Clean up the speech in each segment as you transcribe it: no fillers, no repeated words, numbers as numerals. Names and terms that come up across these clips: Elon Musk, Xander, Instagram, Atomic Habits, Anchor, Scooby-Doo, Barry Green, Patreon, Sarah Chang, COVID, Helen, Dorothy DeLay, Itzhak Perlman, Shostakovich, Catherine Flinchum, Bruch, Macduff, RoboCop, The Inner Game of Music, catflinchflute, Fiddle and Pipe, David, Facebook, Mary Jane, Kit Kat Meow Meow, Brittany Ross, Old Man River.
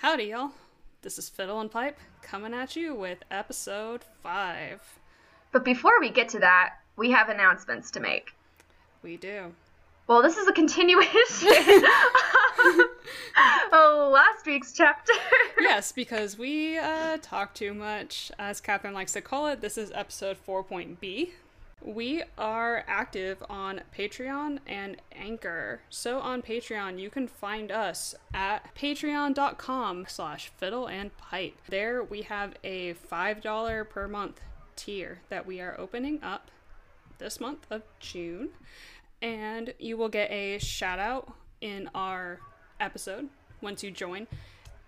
Howdy, y'all. This is Fiddle and Pipe, coming at you with episode 5. But before we get to that, we have announcements to make. We do. Well, this is a continuation of last week's chapter. Yes, because we talk too much. As Catherine likes to call it, this is episode 4.B. We are active on Patreon and Anchor. So on Patreon, you can find us at patreon.com/fiddleandpipe. There we have a $5 per month tier that we are opening up this month of June. And you will get a shout out in our episode once you join.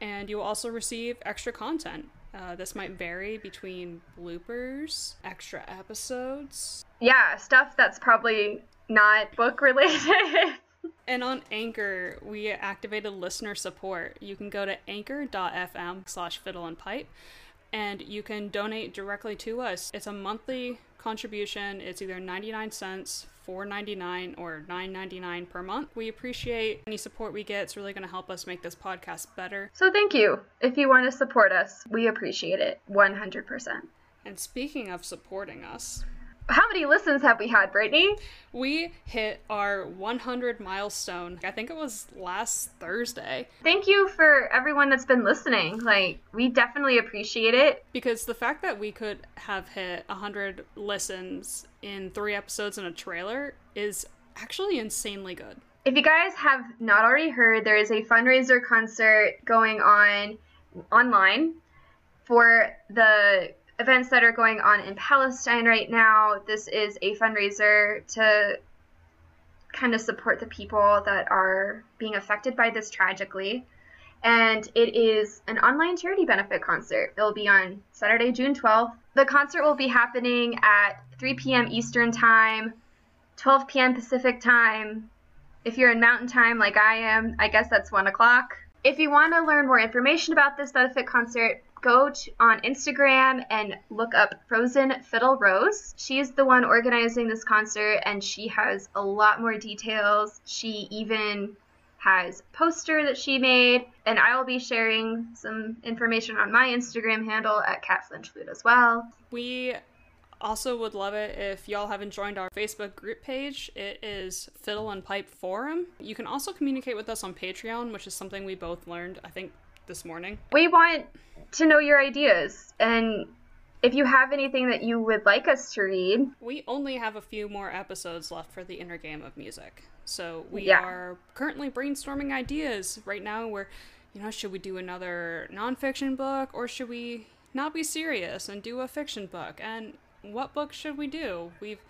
And you will also receive extra content. This might vary between bloopers, extra episodes. Yeah, stuff that's probably not book related. And on Anchor, we activated listener support. You can go to anchor.fm/fiddleandpipe and you can donate directly to us. It's a monthly contribution. It's either 99 cents, $4.99, or $9.99 per month. We appreciate any support we get. It's really going to help us make this podcast better. So thank you. If you want to support us, we appreciate it 100%. And speaking of supporting us, how many listens have we had, Brittany? We hit our 100 milestone. I think it was last Thursday. Thank you for everyone that's been listening. We definitely appreciate it. Because the fact that we could have hit 100 listens in 3 episodes and a trailer is actually insanely good. If you guys have not already heard, there is a fundraiser concert going on online for the events that are going on in Palestine right now. This is a fundraiser to kind of support the people that are being affected by this tragically. And it is an online charity benefit concert. It'll be on Saturday, June 12th. The concert will be happening at 3 p.m. Eastern Time, 12 p.m. Pacific Time. If you're in Mountain Time like I am, I guess that's 1 o'clock. If you want to learn more information about this benefit concert, go on Instagram and look up Frozen Fiddle Rose. She's the one organizing this concert, and she has a lot more details. She even has a poster that she made, and I will be sharing some information on my Instagram handle at catflinchflute as well. We also would love it if y'all haven't joined our Facebook group page. It is Fiddle and Pipe Forum. You can also communicate with us on Patreon, which is something we both learned, I think, this morning. We want to know your ideas, and if you have anything that you would like us to read. We only have a few more episodes left for The Inner Game of Music, so we are currently brainstorming ideas right now. We're, should we do another nonfiction book, or should we not be serious and do a fiction book, and what book should we do? We've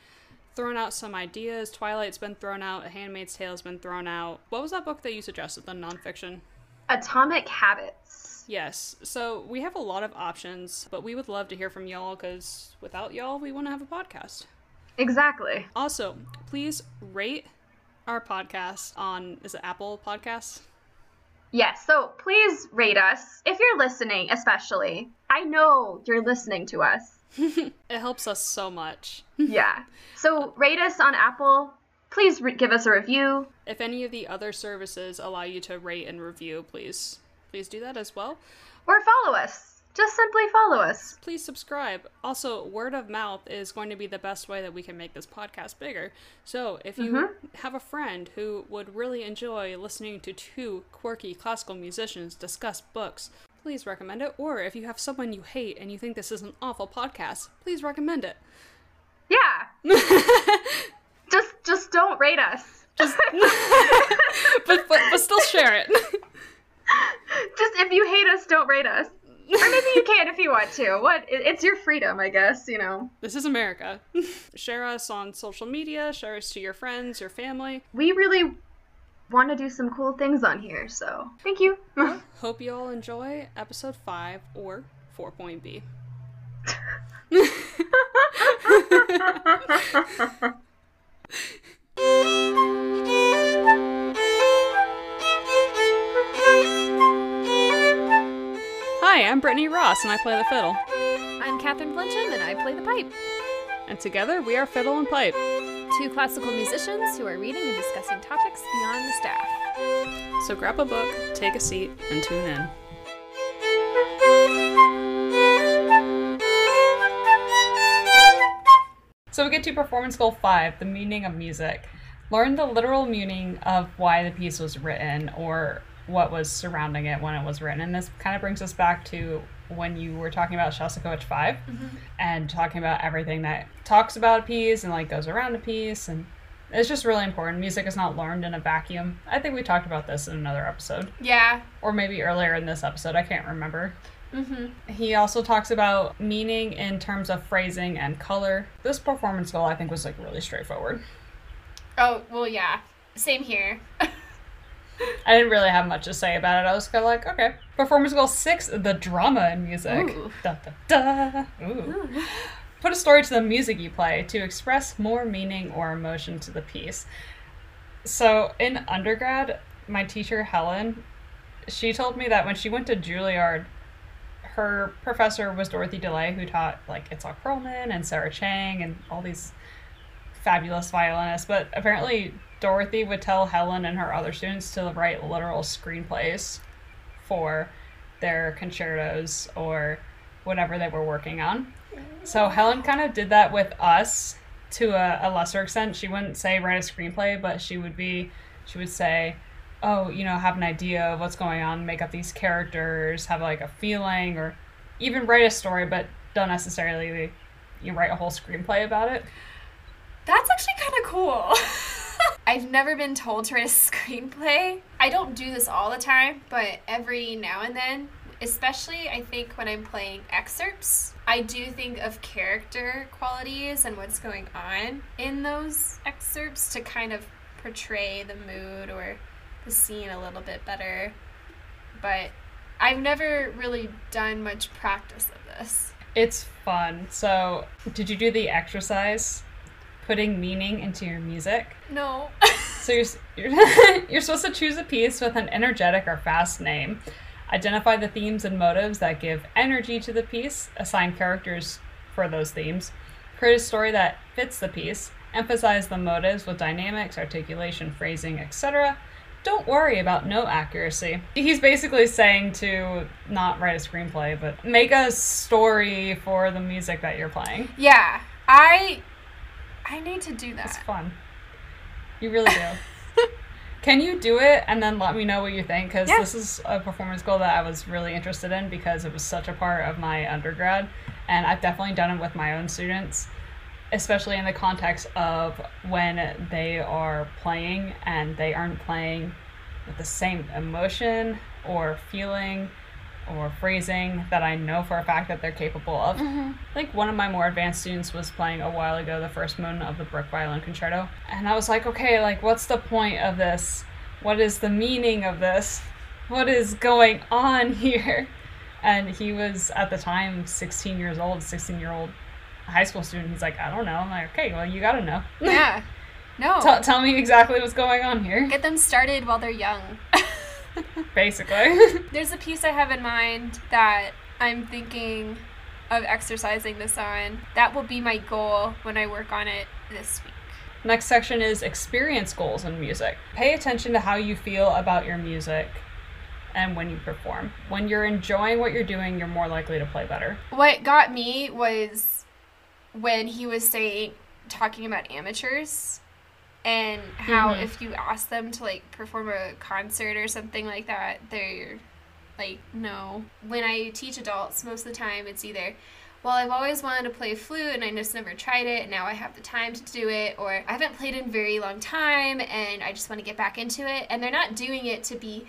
thrown out some ideas. Twilight's been thrown out, A Handmaid's Tale's been thrown out. What was that book that you suggested, the nonfiction? Atomic Habits. Yes. So we have a lot of options, but we would love to hear from y'all, because without y'all, we want to have a podcast. Exactly. Also, please rate our podcast on, is it Apple Podcasts? Yes. So please rate us. If you're listening, especially. I know you're listening to us. It helps us so much. Yeah. So rate us on Apple. Please give us a review. If any of the other services allow you to rate and review, please do that as well. Or follow us. Just simply follow us. Please subscribe. Also, word of mouth is going to be the best way that we can make this podcast bigger. So if you have a friend who would really enjoy listening to 2 quirky classical musicians discuss books, please recommend it. Or if you have someone you hate and you think this is an awful podcast, please recommend it. Yeah. Just don't rate us. Just, but still share it. Just if you hate us, don't rate us. Or maybe you can if you want to. It's your freedom, I guess, This is America. Share us on social media. Share us to your friends, your family. We really want to do some cool things on here, so thank you. Well, hope you all enjoy episode 5 or 4.B. Hi, I'm Brittany Ross and I play the fiddle. I'm Catherine Flinchum and I play the pipe. And together we are Fiddle and Pipe, 2 classical musicians who are reading and discussing topics beyond the staff. So grab a book, take a seat, and tune in. So we get to performance goal 5, the meaning of music. Learn the literal meaning of why the piece was written or what was surrounding it when it was written. And this kind of brings us back to when you were talking about Shostakovich 5 and talking about everything that talks about a piece and like goes around a piece. And it's just really important. Music is not learned in a vacuum. I think we talked about this in another episode. Yeah. Or maybe earlier in this episode. I can't remember. Mm-hmm. He also talks about meaning in terms of phrasing and color. This performance goal, I think, was like really straightforward. Oh, well, yeah. Same here. I didn't really have much to say about it. I was kind of like, okay. Performance goal 6, the drama in music. Ooh. Da, da, da. Ooh. Ooh. Put a story to the music you play to express more meaning or emotion to the piece. So in undergrad, my teacher, Helen, she told me that when she went to Juilliard, her professor was Dorothy DeLay, who taught like Itzhak Perlman and Sarah Chang and all these fabulous violinists. But apparently Dorothy would tell Helen and her other students to write literal screenplays for their concertos or whatever they were working on. So Helen kind of did that with us to a lesser extent. She wouldn't say write a screenplay, but she would say, oh, you know, have an idea of what's going on, make up these characters, have like a feeling, or even write a story, but don't necessarily you write a whole screenplay about it. That's actually kind of cool. I've never been told to write a screenplay. I don't do this all the time, but every now and then, especially I think when I'm playing excerpts, I do think of character qualities and what's going on in those excerpts to kind of portray the mood or the scene a little bit better. But I've never really done much practice of this. It's fun. So did you do the exercise putting meaning into your music? No. So you're supposed to choose a piece with an energetic or fast name, identify the themes and motives that give energy to the piece, assign characters for those themes, create a story that fits the piece, emphasize the motives with dynamics, articulation, phrasing, etc. Don't worry about no accuracy. He's basically saying to not write a screenplay, but make a story for the music that you're playing. Yeah, I need to do that. It's fun. You really do. Can you do it and then let me know what you think? Because This is a performance goal that I was really interested in because it was such a part of my undergrad. And I've definitely done it with my own students, especially in the context of when they are playing and they aren't playing with the same emotion or feeling or phrasing that I know for a fact that they're capable of. Mm-hmm. I think one of my more advanced students was playing a while ago the first movement of the Bruch Violin Concerto. And I was like, okay, like what's the point of this? What is the meaning of this? What is going on here? And he was at the time 16-year-old high school student. He's like, I don't know. I'm like, okay, well, you gotta know. Yeah. No. Tell me exactly what's going on here. Get them started while they're young. Basically. There's a piece I have in mind that I'm thinking of exercising this on. That will be my goal when I work on it this week. Next section is experience goals in music. Pay attention to how you feel about your music and when you perform. When you're enjoying what you're doing, you're more likely to play better. What got me was when he was talking about amateurs and how if you ask them to like perform a concert or something like that, they're like, no. When I teach adults, most of the time it's either, well, I've always wanted to play flute and I just never tried it and now I have the time to do it, or I haven't played in a very long time and I just want to get back into it. And they're not doing it to be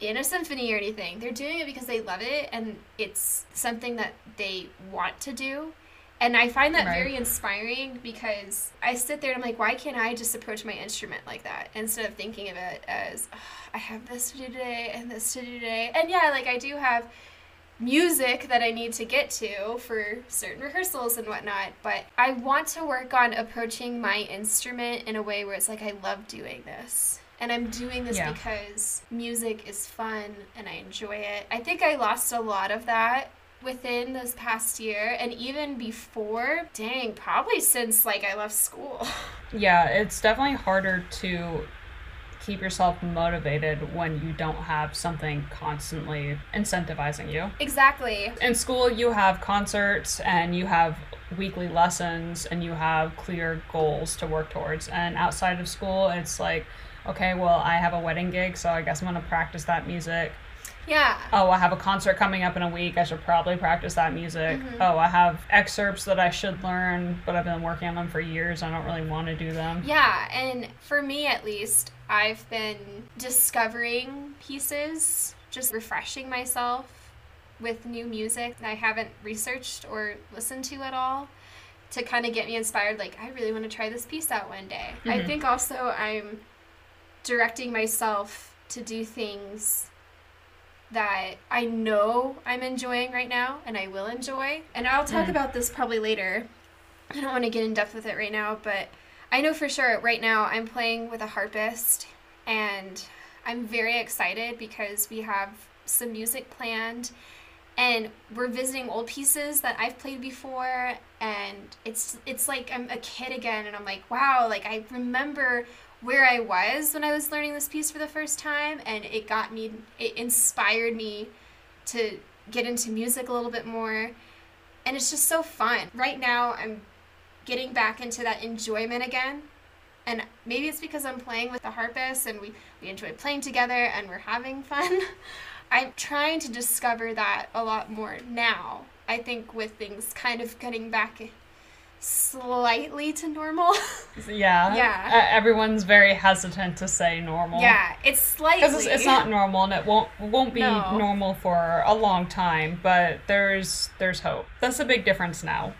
in a symphony or anything. They're doing it because they love it and it's something that they want to do. And I find that very inspiring because I sit there and I'm like, why can't I just approach my instrument like that instead of thinking of it as, oh, I have this to do today and this to do today. And yeah, like I do have music that I need to get to for certain rehearsals and whatnot, but I want to work on approaching my instrument in a way where it's like, I love doing this. And I'm doing this because music is fun and I enjoy it. I think I lost a lot of that within this past year, and even before, probably since like I left school. Yeah, it's definitely harder to keep yourself motivated when you don't have something constantly incentivizing you. Exactly. In school, you have concerts and you have weekly lessons and you have clear goals to work towards. And outside of school, it's like, okay, well, I have a wedding gig, so I guess I'm going to practice that music. Yeah. Oh, I have a concert coming up in a week. I should probably practice that music. Mm-hmm. Oh, I have excerpts that I should learn, but I've been working on them for years. I don't really want to do them. Yeah, and for me at least, I've been discovering pieces, just refreshing myself with new music that I haven't researched or listened to at all to kind of get me inspired. Like, I really want to try this piece out one day. Mm-hmm. I think also I'm directing myself to do things that I know I'm enjoying right now and I will enjoy. And I'll talk about this probably later. I don't want to get in depth with it right now, but I know for sure right now I'm playing with a harpist and I'm very excited because we have some music planned and we're visiting old pieces that I've played before, and it's like I'm a kid again and I'm like, wow, like I remember where I was when I was learning this piece for the first time, and it inspired me to get into music a little bit more, and it's just so fun. Right now, I'm getting back into that enjoyment again, and maybe it's because I'm playing with the harpist, and we enjoy playing together, and we're having fun. I'm trying to discover that a lot more now, I think, with things kind of getting back slightly to normal. Yeah. Everyone's very hesitant to say normal. Yeah, it's slightly. Because it's not normal, and it won't be normal for a long time, but there's hope. That's a big difference now,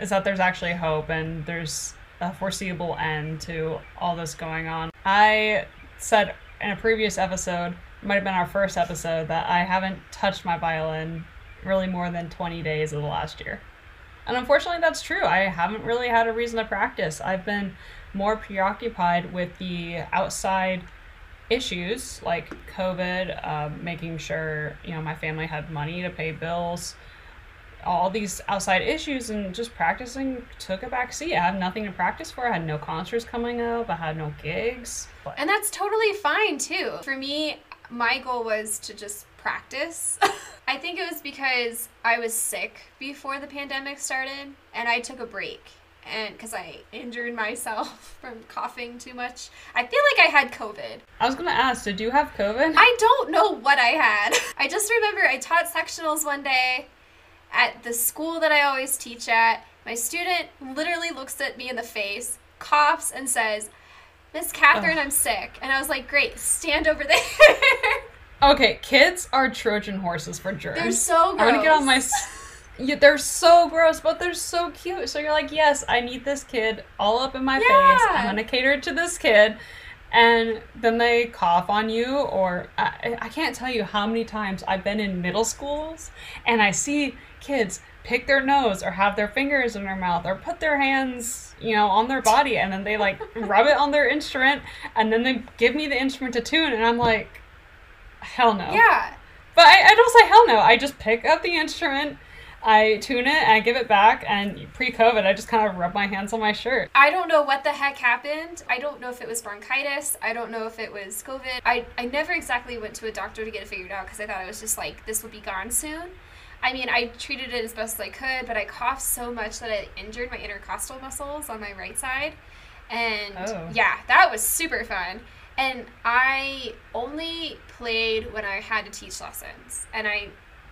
is that there's actually hope, and there's a foreseeable end to all this going on. I said in a previous episode, it might have been our first episode, that I haven't touched my violin really more than 20 days of the last year. And unfortunately, that's true. I haven't really had a reason to practice. I've been more preoccupied with the outside issues like COVID, making sure, my family had money to pay bills, all these outside issues, and just practicing took a back seat. I had nothing to practice for. I had no concerts coming up. I had no gigs. And that's totally fine, too. For me, my goal was to just practice. I think it was because I was sick before the pandemic started, and I took a break because I injured myself from coughing too much. I feel like I had COVID. I was going to ask, did you have COVID? I don't know what I had. I just remember I taught sectionals one day at the school that I always teach at. My student literally looks at me in the face, coughs, and says, "Miss Catherine, I'm sick." And I was like, great, stand over there. Okay, kids are Trojan horses for germs. They're so gross. I want to get on my... Yeah, they're so gross, but they're so cute. So you're like, yes, I need this kid all up in my face. I'm going to cater to this kid. And then they cough on you, or... I can't tell you how many times I've been in middle schools and I see kids pick their nose or have their fingers in their mouth or put their hands, on their body, and then they, like, rub it on their instrument, and then they give me the instrument to tune, and I'm like... Hell no. Yeah. But I don't say hell no. I just pick up the instrument, I tune it, and I give it back, and pre-COVID, I just kind of rub my hands on my shirt. I don't know what the heck happened. I don't know if it was bronchitis. I don't know if it was COVID. I never exactly went to a doctor to get it figured out because I thought I was just like, this will be gone soon. I mean, I treated it as best as I could, but I coughed so much that I injured my intercostal muscles on my right side. And yeah, that was super fun. And I only played when I had to teach lessons, and I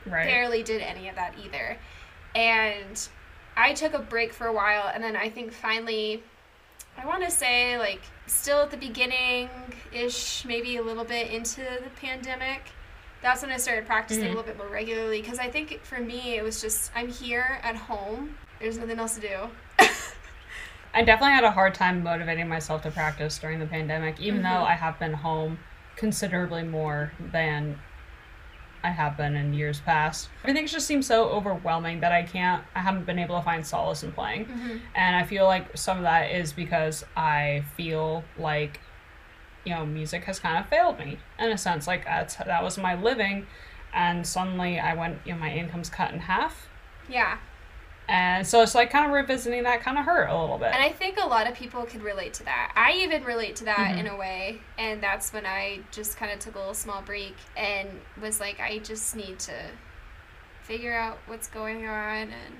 barely did any of that either. And I took a break for a while, and then I think finally, I want to say, like, still at the beginning-ish, maybe a little bit into the pandemic, that's when I started practicing a little bit more regularly, because I think for me, it was just, I'm here at home, there's nothing else to do. I definitely had a hard time motivating myself to practice during the pandemic, even though I have been home considerably more than I have been in years past. Everything just seems so overwhelming that I haven't been able to find solace in playing. Mm-hmm. And I feel like some of that is because I feel like, music has kind of failed me in a sense. Like, that was my living, and suddenly I went, my income's cut in half. Yeah. And so it's like kind of revisiting that kind of hurt a little bit. And I think a lot of people could relate to that. I even relate to that in a way. And that's when I just kind of took a little small break and was like, I just need to figure out what's going on and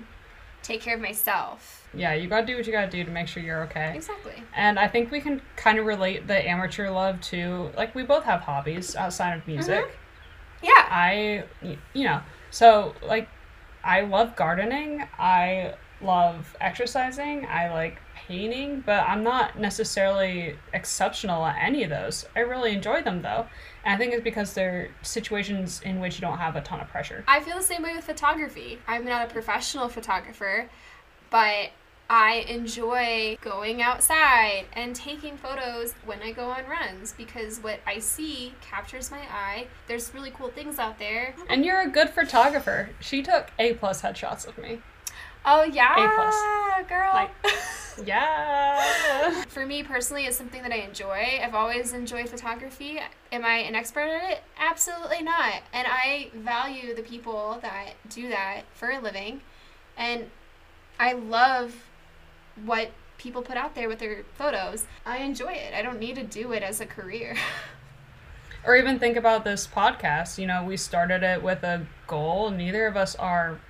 take care of myself. Yeah, you gotta do what you gotta do to make sure you're okay. Exactly. And I think we can kind of relate the amateur love to, like, we both have hobbies outside of music. Yeah. So, like, I love gardening, I love exercising, I like painting, but I'm not necessarily exceptional at any of those. I really enjoy them, though. And I think it's because they're situations in which you don't have a ton of pressure. I feel the same way with photography. I'm not a professional photographer, but I enjoy going outside and taking photos when I go on runs because what I see captures my eye. There's really cool things out there. And you're a good photographer. She took A+ headshots of me. Oh, yeah. A+. Girl. Like, yeah. For me personally, it's something that I enjoy. I've always enjoyed photography. Am I an expert at it? Absolutely not. And I value the people that do that for a living. And I love what people put out there with their photos. I enjoy it. I don't need to do it as a career. Or even think about this podcast. You know, we started it with a goal. Neither of us are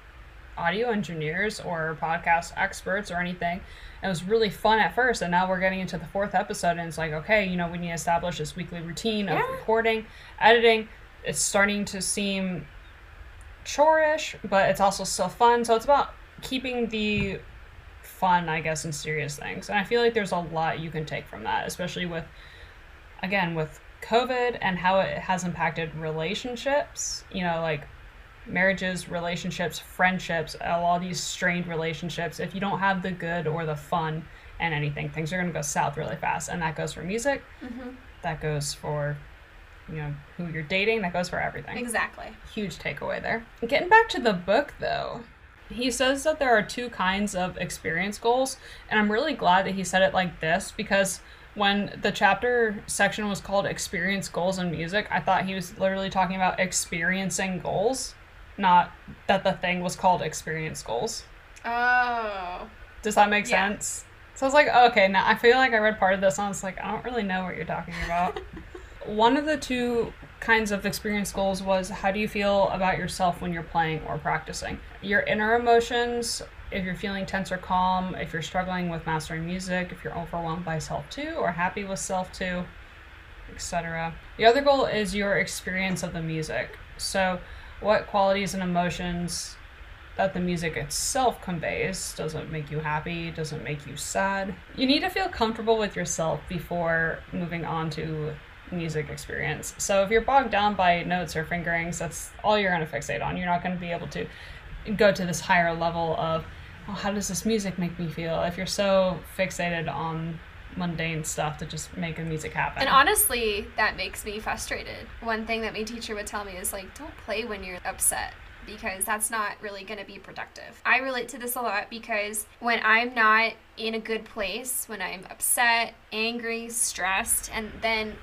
audio engineers or podcast experts or anything. It was really fun at first, and now we're getting into the 4th episode, and it's like, okay, you know, we need to establish this weekly routine of recording, editing. It's starting to seem chore-ish, but it's also still fun. So it's about keeping the fun, I guess, and serious things. And I feel like there's a lot you can take from that, especially with, again, with COVID and how it has impacted relationships, you know, like marriages, relationships, friendships, all these strained relationships. If you don't have the good or the fun and anything, things are going to go south really fast. And that goes for music. That goes for, you know, who you're dating. That goes for everything. Exactly. Huge takeaway there. Getting back to the book, though, he says that there are 2 kinds of experience goals, and I'm really glad that he said it like this, because when the chapter section was called Experience Goals in Music, I thought he was literally talking about experiencing goals, not that the thing was called Experience Goals. Oh. Does that make sense? So I was like, oh, okay, now I feel like I read part of this and I was like, I don't really know what you're talking about. One of the 2 kinds of experience goals was, how do you feel about yourself when you're playing or practicing? Your inner emotions, if you're feeling tense or calm, if you're struggling with mastering music, if you're overwhelmed by self too, or happy with self too, etc. The other goal is your experience of the music. So what qualities and emotions that the music itself conveys. Does it make you happy? Does it make you sad? You need to feel comfortable with yourself before moving on to music experience. So if you're bogged down by notes or fingerings, that's all you're going to fixate on. You're not going to be able to go to this higher level of, oh, how does this music make me feel? If you're so fixated on mundane stuff to just make the music happen. And honestly, that makes me frustrated. One thing that my teacher would tell me is, like, don't play when you're upset, because that's not really going to be productive. I relate to this a lot because when I'm not in a good place, when I'm upset, angry, stressed, and then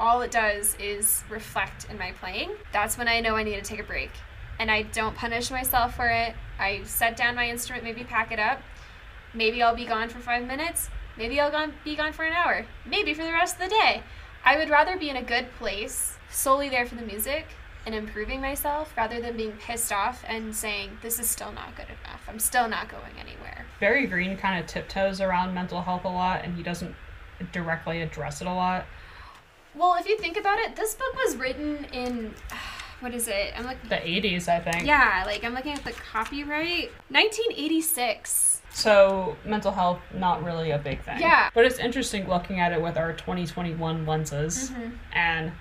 all it does is reflect in my playing. That's when I know I need to take a break. And I don't punish myself for it. I set down my instrument, maybe pack it up. Maybe I'll be gone for 5 minutes. Maybe I'll be gone for an hour. Maybe for the rest of the day. I would rather be in a good place, solely there for the music and improving myself, rather than being pissed off and saying, this is still not good enough. I'm still not going anywhere. Barry Green kind of tiptoes around mental health a lot, and he doesn't directly address it a lot. Well, if you think about it, this book was written in, what is it? I'm looking, the 80s, I think. Yeah, like, I'm looking at the copyright. 1986. So mental health, not really a big thing. Yeah. But it's interesting looking at it with our 2021 lenses and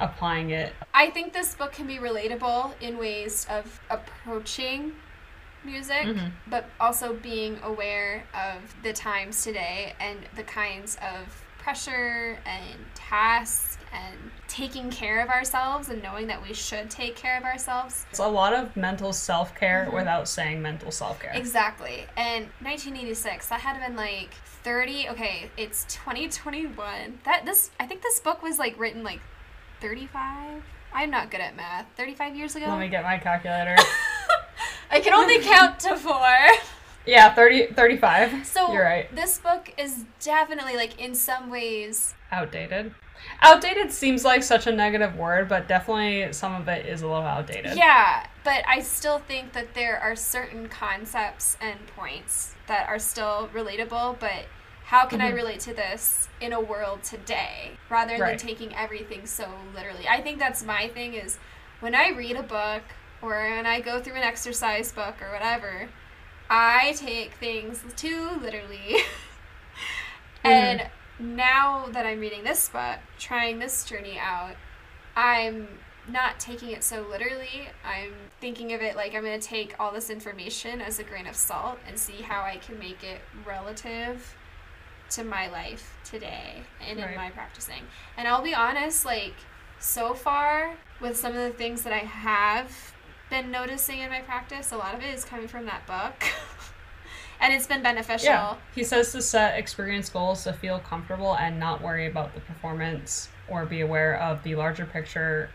applying it. I think this book can be relatable in ways of approaching music, but also being aware of the times today and the kinds of pressure and tasks and taking care of ourselves and knowing that we should take care of ourselves. It's a lot of mental self-care without saying mental self-care. Exactly. And 1986, that had been like 30, okay, it's 2021. I think this book was like written like 35. I'm not good at math. 35 years ago? Let me get my calculator. I can only count to four. Yeah, 30, 35. So you're right. This book is definitely, like, in some ways... outdated. Outdated seems like such a negative word, but definitely some of it is a little outdated. Yeah, but I still think that there are certain concepts and points that are still relatable, but how can I relate to this in a world today rather than taking everything so literally? I think that's my thing is when I read a book or when I go through an exercise book or whatever, I take things too literally. And... now that I'm reading this book, trying this journey out, I'm not taking it so literally. I'm thinking of it like I'm going to take all this information as a grain of salt and see how I can make it relative to my life today and in my practicing. And I'll be honest, like, so far with some of the things that I have been noticing in my practice, a lot of it is coming from that book. And it's been beneficial. Yeah. He says to set experience goals to feel comfortable and not worry about the performance or be aware of the larger picture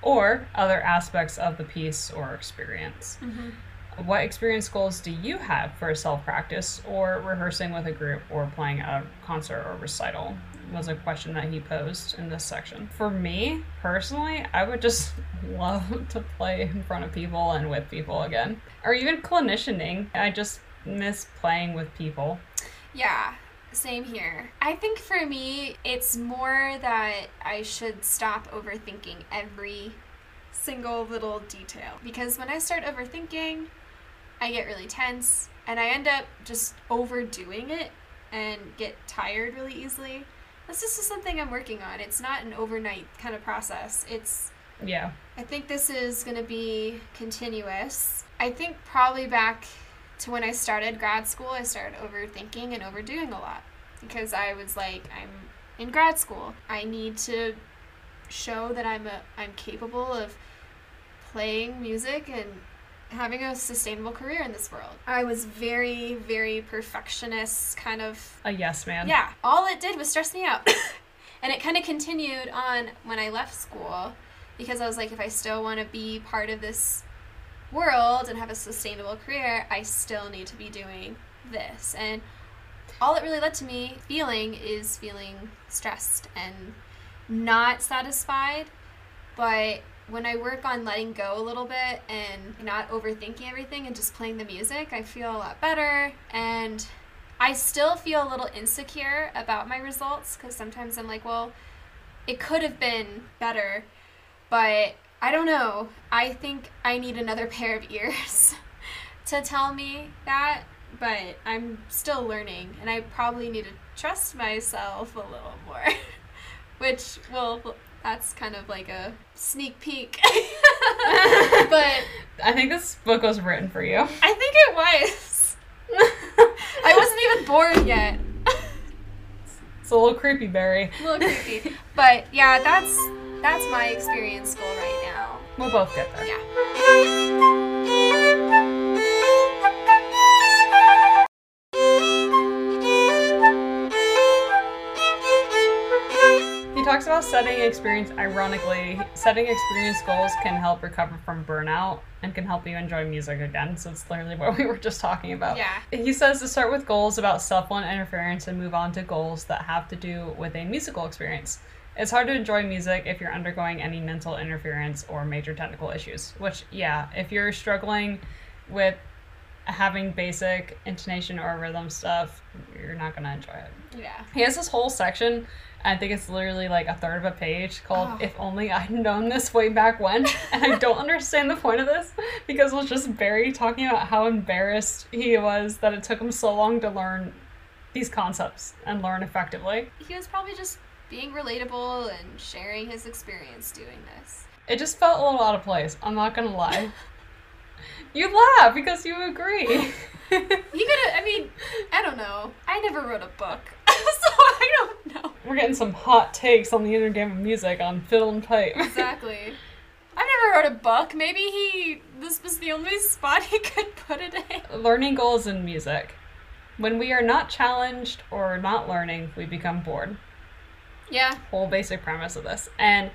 or other aspects of the piece or experience. Mm-hmm. What experience goals do you have for self-practice or rehearsing with a group or playing a concert or recital? Was a question that he posed in this section. For me, personally, I would just love to play in front of people and with people again. Or even clinicianing. I just... miss playing with people. Yeah, same here. I think for me, it's more that I should stop overthinking every single little detail. Because when I start overthinking, I get really tense and I end up just overdoing it and get tired really easily. This is just something I'm working on. It's not an overnight kind of process. It's... yeah. I think this is going to be continuous. I think probably back... to when I started grad school, I started overthinking and overdoing a lot because I was like, I'm in grad school. I need to show that I'm capable of playing music and having a sustainable career in this world. I was very, very perfectionist, kind of... a yes man. Yeah. All it did was stress me out. And it kind of continued on when I left school because I was like, if I still want to be part of this world and have a sustainable career, I still need to be doing this. And all it really led to me feeling is feeling stressed and not satisfied. But when I work on letting go a little bit and not overthinking everything and just playing the music, I feel a lot better. And I still feel a little insecure about my results because sometimes I'm like, well, it could have been better, but I don't know. I think I need another pair of ears to tell me that, but I'm still learning, and I probably need to trust myself a little more, which, well, that's kind of like a sneak peek, but... I think this book was written for you. I think it was. I wasn't even born yet. It's a little creepy, Barry. A little creepy. But, yeah, that's my experience goal right now. We'll both get there. Yeah. He talks about setting experience, ironically, setting experience goals can help recover from burnout and can help you enjoy music again. So it's literally what we were just talking about. Yeah. He says to start with goals about self-one interference and move on to goals that have to do with a musical experience. It's hard to enjoy music if you're undergoing any mental interference or major technical issues, which, yeah, if you're struggling with having basic intonation or rhythm stuff, you're not going to enjoy it. Yeah. He has this whole section, I think it's literally like a third of a page, called If Only I'd Known This Way Back When, and I don't understand the point of this, because it was just Barry talking about how embarrassed he was that it took him so long to learn these concepts and learn effectively. He was probably just... being relatable and sharing his experience doing this. It just felt a little out of place, I'm not gonna lie. You laugh because you agree. I don't know. I never wrote a book, so I don't know. We're getting some hot takes on The Inner Game of Music on Fiddle and Pipe. Exactly. I never wrote a book. Maybe this was the only spot he could put it in. Learning goals in music. When we are not challenged or not learning, we become bored. Yeah. Whole basic premise of this. And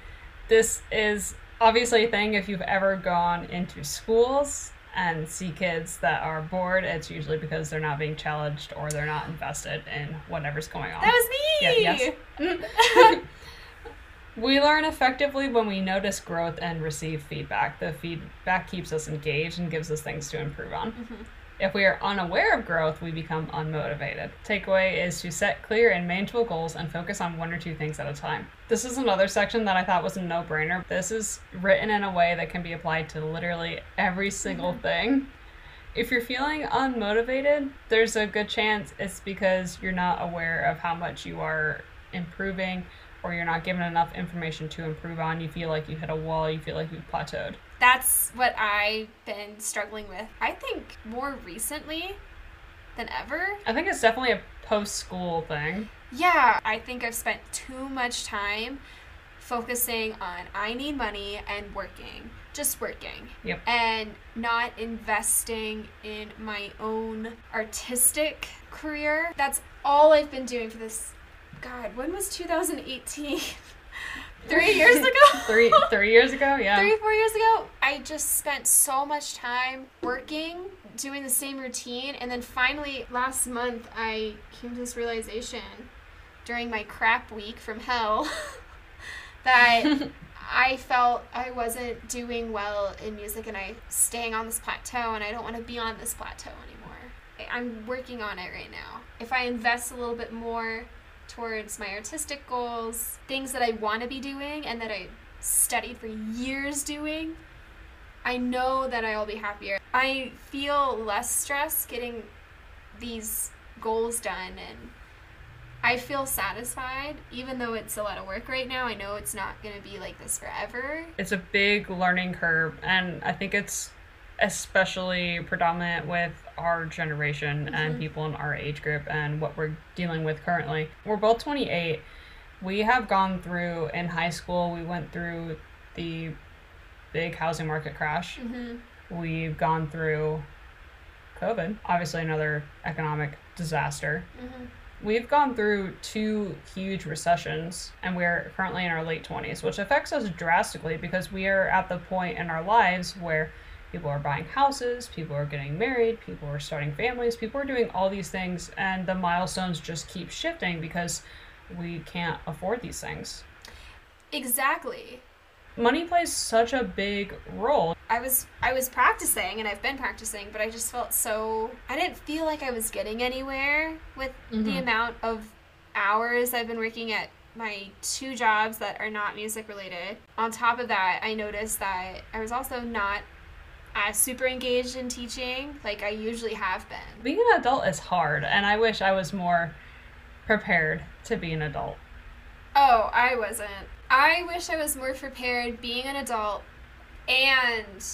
this is obviously a thing if you've ever gone into schools and see kids that are bored, it's usually because they're not being challenged or they're not invested in whatever's going on. That was me! Yeah, yes. We learn effectively when we notice growth and receive feedback. The feedback keeps us engaged and gives us things to improve on. Mm-hmm. If we are unaware of growth, we become unmotivated. Takeaway is to set clear and manageable goals and focus on one or two things at a time. This is another section that I thought was a no-brainer. This is written in a way that can be applied to literally every single thing. If you're feeling unmotivated, there's a good chance it's because you're not aware of how much you are improving, or you're not given enough information to improve on. You feel like you hit a wall, you feel like you've plateaued. That's what I've been struggling with, I think, more recently than ever. I think it's definitely a post-school thing. Yeah, I think I've spent too much time focusing on I need money and working. Just working. Yep. And not investing in my own artistic career. That's all I've been doing for this. God, when was 2018? 3 years ago? Three years ago, yeah. 3 or 4 years ago, I just spent so much time working, doing the same routine, and then finally, last month, I came to this realization during my crap week from hell that I felt I wasn't doing well in music, and I'm staying on this plateau, and I don't want to be on this plateau anymore. I'm working on it right now. If I invest a little bit more towards my artistic goals, things that I want to be doing and that I studied for years doing, I know that I'll be happier. I feel less stress getting these goals done, and I feel satisfied, even though it's a lot of work right now. I know it's not going to be like this forever. It's a big learning curve, and I think it's especially predominant with our generation and people in our age group and what we're dealing with currently. We're both 28. We have gone through, in high school, we went through the big housing market crash. Mm-hmm. We've gone through COVID, obviously another economic disaster. Mm-hmm. We've gone through 2 huge recessions, and we're currently in our late 20s, which affects us drastically because we are at the point in our lives where people are buying houses, people are getting married, people are starting families, people are doing all these things, and the milestones just keep shifting because we can't afford these things. Exactly. Money plays such a big role. I was practicing, and I've been practicing, but I just felt so... I didn't feel like I was getting anywhere with the amount of hours I've been working at my 2 jobs that are not music related. On top of that, I noticed that I was also not super engaged in teaching like I usually have been. Being an adult is hard, and I wish I was more prepared to be an adult. Oh, I wasn't. I wish I was more prepared being an adult and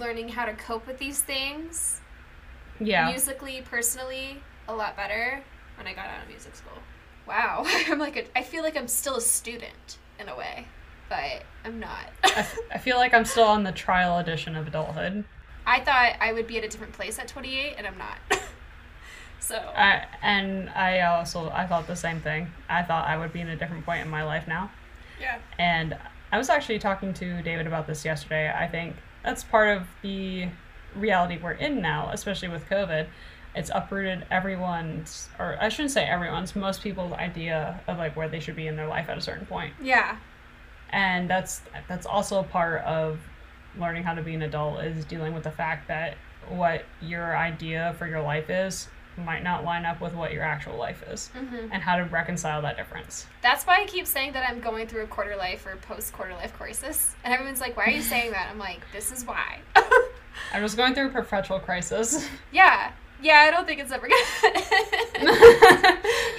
learning how to cope with these things. Yeah. Musically, personally, a lot better when I got out of music school. Wow. I feel like I'm still a student in a way. But I'm not. I feel like I'm still on the trial edition of adulthood. I thought I would be at a different place at 28, and I'm not. So. I thought the same thing. I thought I would be in a different point in my life now. Yeah. And I was actually talking to David about this yesterday. I think that's part of the reality we're in now, especially with COVID. It's uprooted everyone's, or I shouldn't say everyone's, most people's idea of like where they should be in their life at a certain point. Yeah. And that's also a part of learning how to be an adult, is dealing with the fact that what your idea for your life is might not line up with what your actual life is, and how to reconcile that difference. That's why I keep saying that I'm going through a quarter life or post quarter life crisis, and everyone's like, why are you saying that? I'm like, this is why. I'm just going through a perpetual crisis. Yeah, I don't think it's ever gonna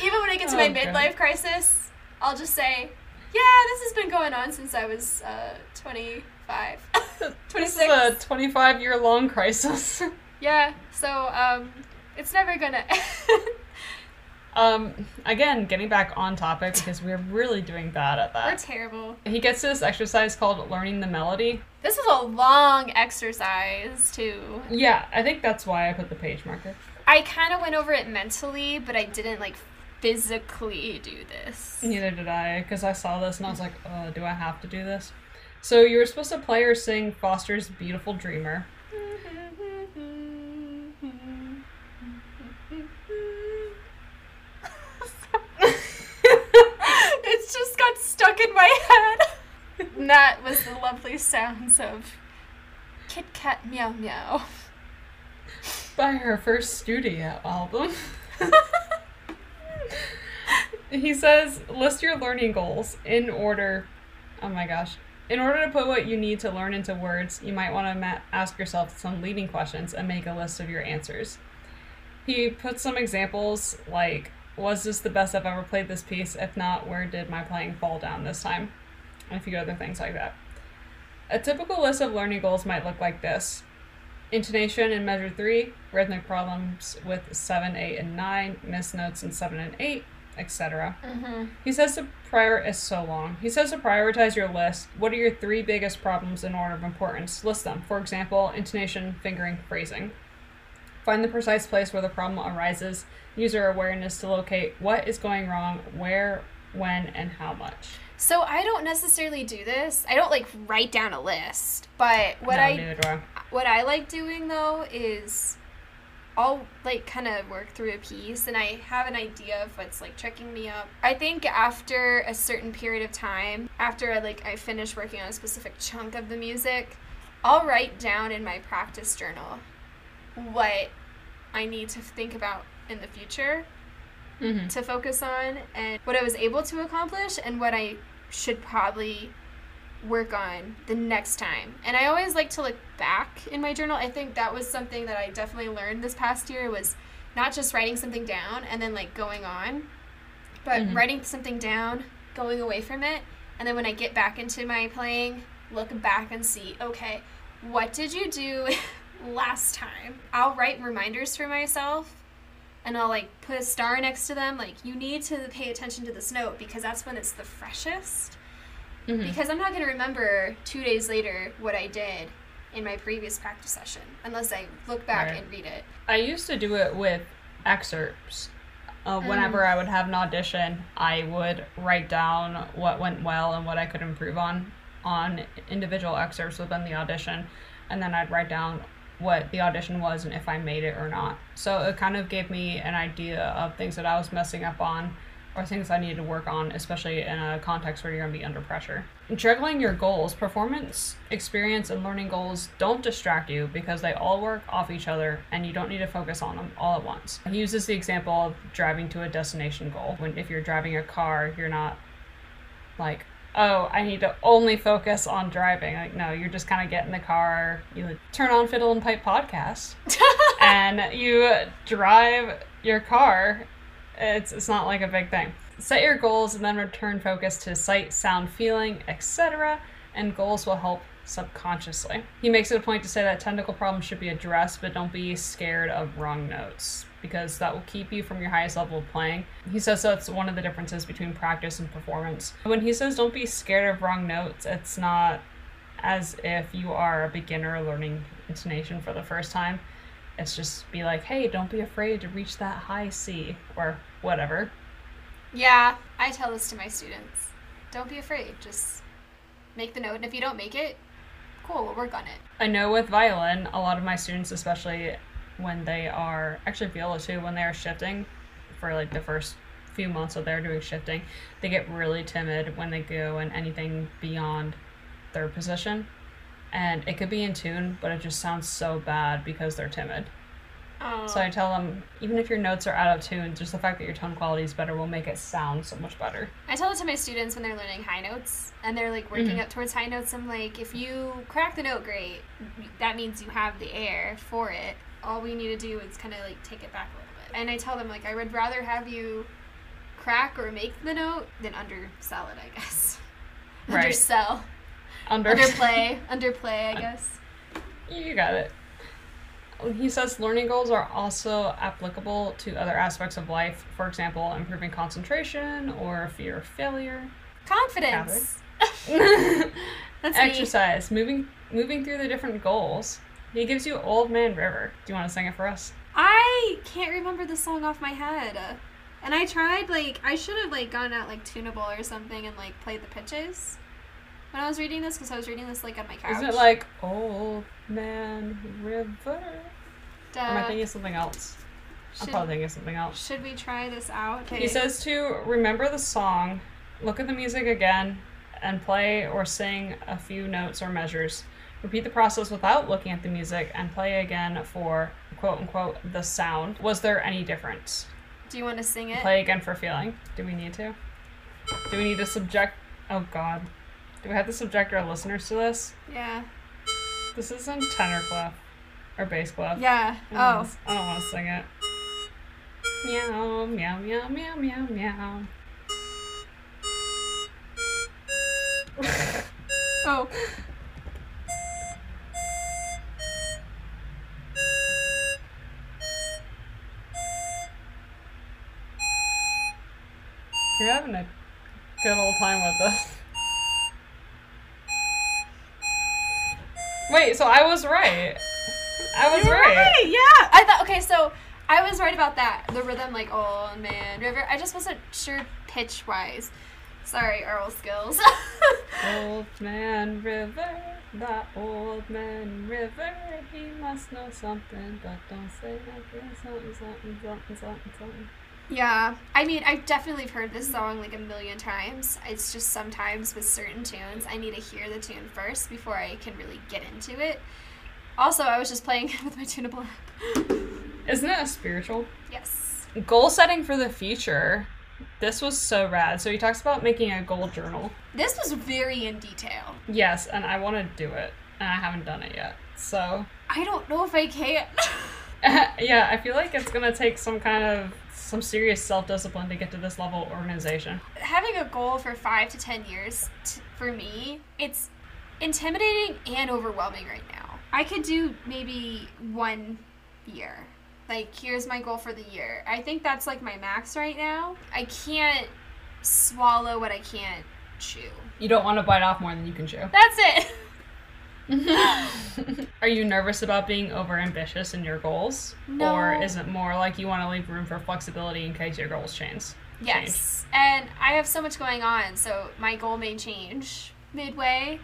even when I get to my midlife crisis, I'll just say, yeah, this has been going on since I was 25, 26. This is a 25-year-long crisis. Yeah, so it's never gonna end. Again, getting back on topic, because we're really doing bad at that. We're terrible. He gets to this exercise called learning the melody. This is a long exercise, too. Yeah, I think that's why I put the page marker. I kind of went over it mentally, but I didn't, physically do this. Neither did I, because I saw this and I was like, oh, do I have to do this? So you were supposed to play or sing Foster's Beautiful Dreamer. Mm-hmm. stuck in my head. And that was the lovely sounds of Kit Kat Meow Meow. By her first studio album. He says, list your learning goals in order. Oh my gosh. In order to put what you need to learn into words, you might want to ask yourself some leading questions and make a list of your answers. He puts some examples like, was this the best I've ever played this piece? If not, where did my playing fall down this time? And a few other things like that. A typical list of learning goals might look like this. Intonation in measure 3, rhythmic problems with 7, 8, and 9, missed notes in 7 and 8, etc. Mm-hmm. He says to prioritize your list. What are your 3 biggest problems in order of importance? List them. For example, intonation, fingering, phrasing. Find the precise place where the problem arises. Use your awareness to locate what is going wrong, where, when, and how much. So I don't necessarily do this. I don't like write down a list, but what I like doing though is I'll like kind of work through a piece and I have an idea of what's like tricking me up. I think after a certain period of time, after I finish working on a specific chunk of the music, I'll write down in my practice journal what I need to think about in the future mm-hmm. to focus on and what I was able to accomplish and what I should probably work on the next time. And I always like to look back in my journal. I think that was something that I definitely learned this past year was not just writing something down and then like going on, but mm-hmm. writing something down, going away from it, and then when I get back into my playing, look back and see, okay, what did you do last time? I'll write reminders for myself and I'll like put a star next to them, like you need to pay attention to this note because that's when it's the freshest. Mm-hmm. Because I'm not going to remember 2 days later what I did in my previous practice session unless I look back right. and read it. I used to do it with excerpts. Whenever I would have an audition, I would write down what went well and what I could improve on individual excerpts within the audition, and then I'd write down what the audition was and if I made it or not. So it kind of gave me an idea of things that I was messing up on or things I needed to work on, especially in a context where you're going to be under pressure. Juggling your goals, performance, experience, and learning goals don't distract you because they all work off each other and you don't need to focus on them all at once. He uses the example of driving to a destination goal. If you're driving a car, you're not like, oh, I need to only focus on driving. Like, no, you're just kind of get in the car, you turn on Fiddle and Pipe podcast, and you drive your car. It's not like a big thing. Set your goals and then return focus to sight, sound, feeling, etc., and goals will help subconsciously. He makes it a point to say that technical problems should be addressed, but don't be scared of wrong notes, because that will keep you from your highest level of playing. He says that's one of the differences between practice and performance. When he says don't be scared of wrong notes, it's not as if you are a beginner learning intonation for the first time. It's just be like, hey, don't be afraid to reach that high C or whatever. Yeah, I tell this to my students. Don't be afraid. Just make the note, and if you don't make it, cool, we'll work on it. I know with violin, a lot of my students, especially when they are, actually viola too, when they are shifting for like the first few months that they're doing shifting, they get really timid when they go in anything beyond their position. And it could be in tune, but it just sounds so bad because they're timid. Oh. So I tell them, even if your notes are out of tune, just the fact that your tone quality is better will make it sound so much better. I tell it to my students when they're learning high notes, and they're like working mm-hmm. up towards high notes. I'm like, if you crack the note great, that means you have the air for it. All we need to do is kind of like take it back a little bit. And I tell them, like, I would rather have you crack or make the note than undersell it, I guess. Right. Undersell. Underplay, I guess. You got it. He says learning goals are also applicable to other aspects of life. For example, improving concentration or fear of failure. Confidence. That's exercise. Me. Moving through the different goals. He gives you Old Man River. Do you want to sing it for us? I can't remember the song off my head. And I tried, like, I should have, like, gone out, like, Tunable or something and, like, played the pitches when I was reading this, because I was reading this, like, on my couch. Isn't it like Old Man River? Or am I thinking of something else? I'm probably thinking of something else. Should we try this out? Okay. He says to remember the song, look at the music again, and play or sing a few notes or measures. Repeat the process without looking at the music and play again for quote unquote the sound. Was there any difference? Do you want to sing it? Play again for feeling. Do we need to? Do we need to subject? Oh God. Do we have to subject our listeners to this? Yeah. This isn't tenor clef or bass clef. Yeah. I don't want to sing it. Meow, meow, meow, meow, meow, meow. Oh. You're having a good old time with this. Wait, so I was right. You were right. Yeah. I was right about that. The rhythm, like Old Man River. I just wasn't sure pitch-wise. Sorry, oral skills. Old Man River, the Old Man River. He must know something, but don't say nothing. Something. Yeah, I mean, I've definitely heard this song like a million times. It's just sometimes with certain tunes, I need to hear the tune first before I can really get into it. Also, I was just playing with my tunable app. Isn't it a spiritual? Yes. Goal setting for the future. This was so rad. So he talks about making a goal journal. This was very in detail. Yes, and I want to do it, and I haven't done it yet, so... I don't know if I can. Yeah, I feel like it's going to take some serious self-discipline to get to this level of organization. Having a goal for 5 to 10 years, for me, it's intimidating and overwhelming right now. I could do maybe 1 year. Like, here's my goal for the year. I think that's, like, my max right now. I can't swallow what I can't chew. You don't want to bite off more than you can chew. That's it! Are you nervous about being overambitious in your goals? No. Or is it more like you want to leave room for flexibility in case your goals change? Yes. And I have so much going on, so my goal may change midway.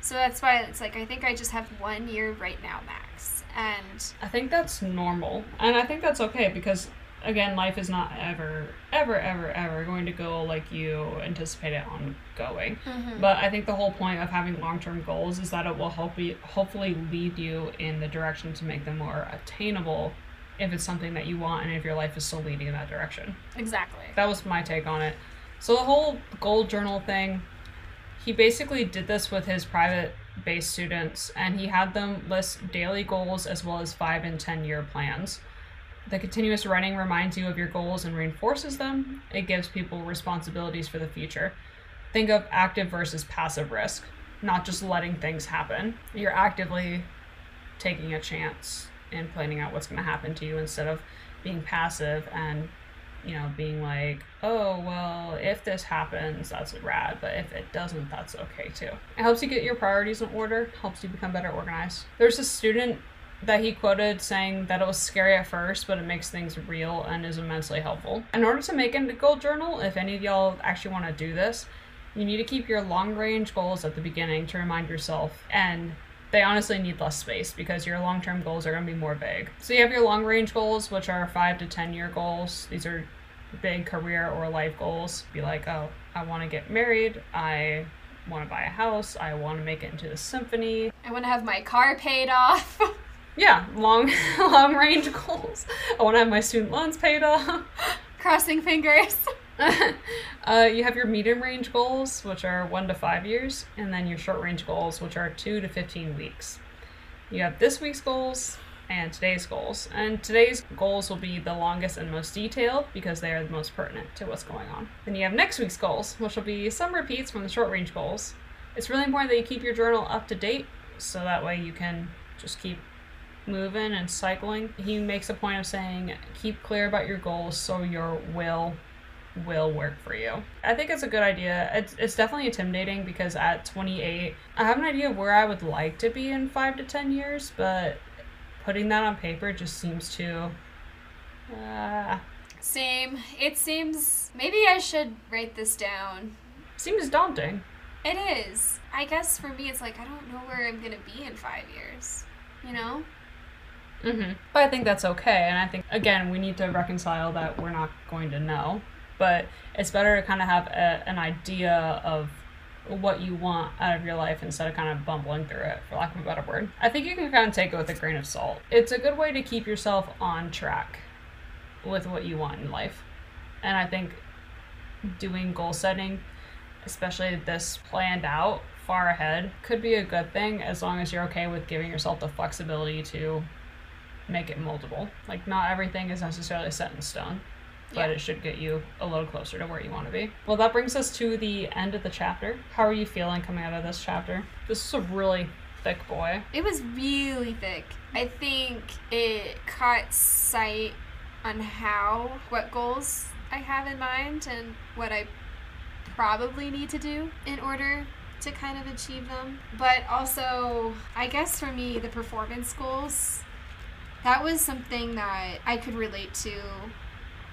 So that's why it's like, I think I just have 1 year right now max. And I think that's normal. And I think that's okay because, again, life is not ever going to go like you anticipate it on going. Mm-hmm. But I think the whole point of having long-term goals is that it will hopefully lead you in the direction to make them more attainable if it's something that you want and if your life is still leading in that direction. Exactly. That was my take on it. So the whole goal journal thing, he basically did this with his private-based students, and he had them list daily goals as well as 5 and 10 year plans. The continuous running reminds you of your goals and reinforces them. It gives people responsibilities for the future. Think of active versus passive risk, not just letting things happen. You're actively taking a chance and planning out what's going to happen to you instead of being passive and, being like, oh, well, if this happens, that's rad, but if it doesn't, that's okay too. It helps you get your priorities in order, helps you become better organized. There's a student that he quoted saying that it was scary at first, but it makes things real and is immensely helpful. In order to make a goal journal, if any of y'all actually want to do this, you need to keep your long-range goals at the beginning to remind yourself, and they honestly need less space because your long-term goals are going to be more vague. So you have your long-range goals, which are 5 to 10 year goals. These are big career or life goals. Be like, oh, I want to get married, I want to buy a house, I want to make it into the symphony, I want to have my car paid off. Yeah, long-range goals. I want to have my student loans paid off. Crossing fingers. You have your medium-range goals, which are 1 to 5 years, and then your short-range goals, which are 2 to 15 weeks. You have this week's goals and today's goals. And today's goals will be the longest and most detailed because they are the most pertinent to what's going on. Then you have next week's goals, which will be some repeats from the short-range goals. It's really important that you keep your journal up to date, so that way you can just keep moving and cycling. He makes a point of saying, keep clear about your goals so your will work for you. I think it's a good idea. It's definitely intimidating because at 28, I have an idea of where I would like to be in 5 to 10 years, but putting that on paper just seems too... Same. It seems... Maybe I should write this down. Seems daunting. It is. I guess for me, it's like, I don't know where I'm gonna be in 5 years. Mm-hmm. But I think that's okay, and I think, again, we need to reconcile that we're not going to know, but it's better to kind of have an idea of what you want out of your life instead of kind of bumbling through it, for lack of a better word. I think you can kind of take it with a grain of salt. It's a good way to keep yourself on track with what you want in life. And I think doing goal setting, especially this planned out far ahead, could be a good thing as long as you're okay with giving yourself the flexibility to make it moldable. Like, not everything is necessarily set in stone, but it should get you a little closer to where you want to be. Well, that brings us to the end of the chapter. How are you feeling coming out of this chapter? This is a really thick boy. It was really thick. I think it caught sight on what goals I have in mind and what I probably need to do in order to kind of achieve them. But also, I guess for me, the performance goals, that was something that I could relate to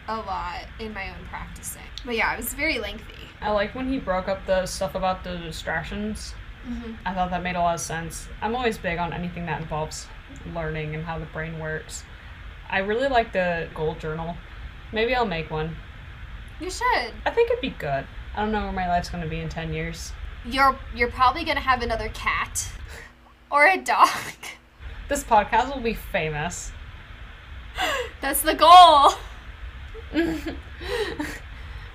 a lot in my own practicing. But yeah, it was very lengthy. I like when he broke up the stuff about the distractions. Mm-hmm. I thought that made a lot of sense. I'm always big on anything that involves learning and how the brain works. I really like the goal journal. Maybe I'll make one. You should. I think it'd be good. I don't know where my life's going to be in 10 years. You're probably going to have another cat or a dog. This podcast will be famous. That's the goal.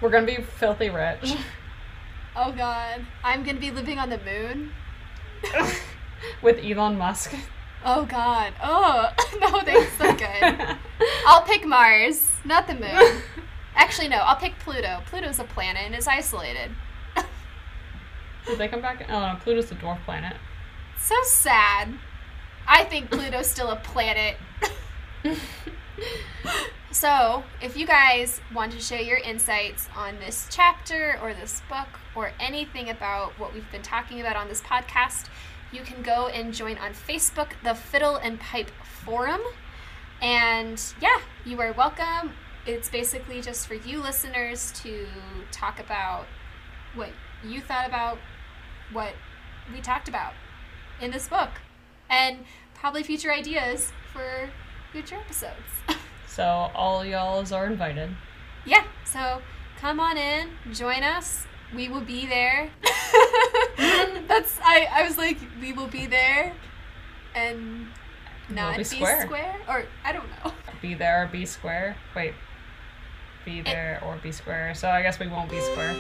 We're going to be filthy rich. Oh, God. I'm going to be living on the moon. With Elon Musk. Oh, God. Oh, no, that's so good. I'll pick Mars, not the moon. Actually, no, I'll pick Pluto. Pluto's a planet and it's isolated. Did they come back? Oh, no, Pluto's a dwarf planet. So sad. I think Pluto's still a planet. So, if you guys want to share your insights on this chapter or this book or anything about what we've been talking about on this podcast, you can go and join on Facebook, the Fiddle and Pipe Forum. And yeah, you are welcome. It's basically just for you listeners to talk about what you thought about what we talked about in this book and probably future ideas for future episodes. So all y'alls are invited. Yeah, so come on in, join us. We will be there. I was like, we will be there and not we'll be square. Or I don't know. Be there or be square. Wait. Be there or be square. So I guess we won't be square.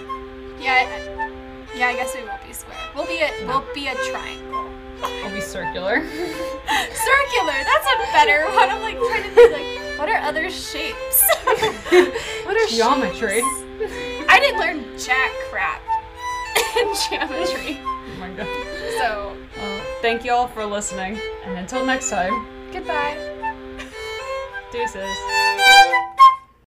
Yeah, I guess we won't be square. We'll be a triangle. We'll be circular. Circular, that's a better one. I'm like trying to think like, what are other shapes? What are geometry? Shapes? I didn't learn jack crap in geometry. Oh my god. So thank you all for listening. And until next time, goodbye. Deuces.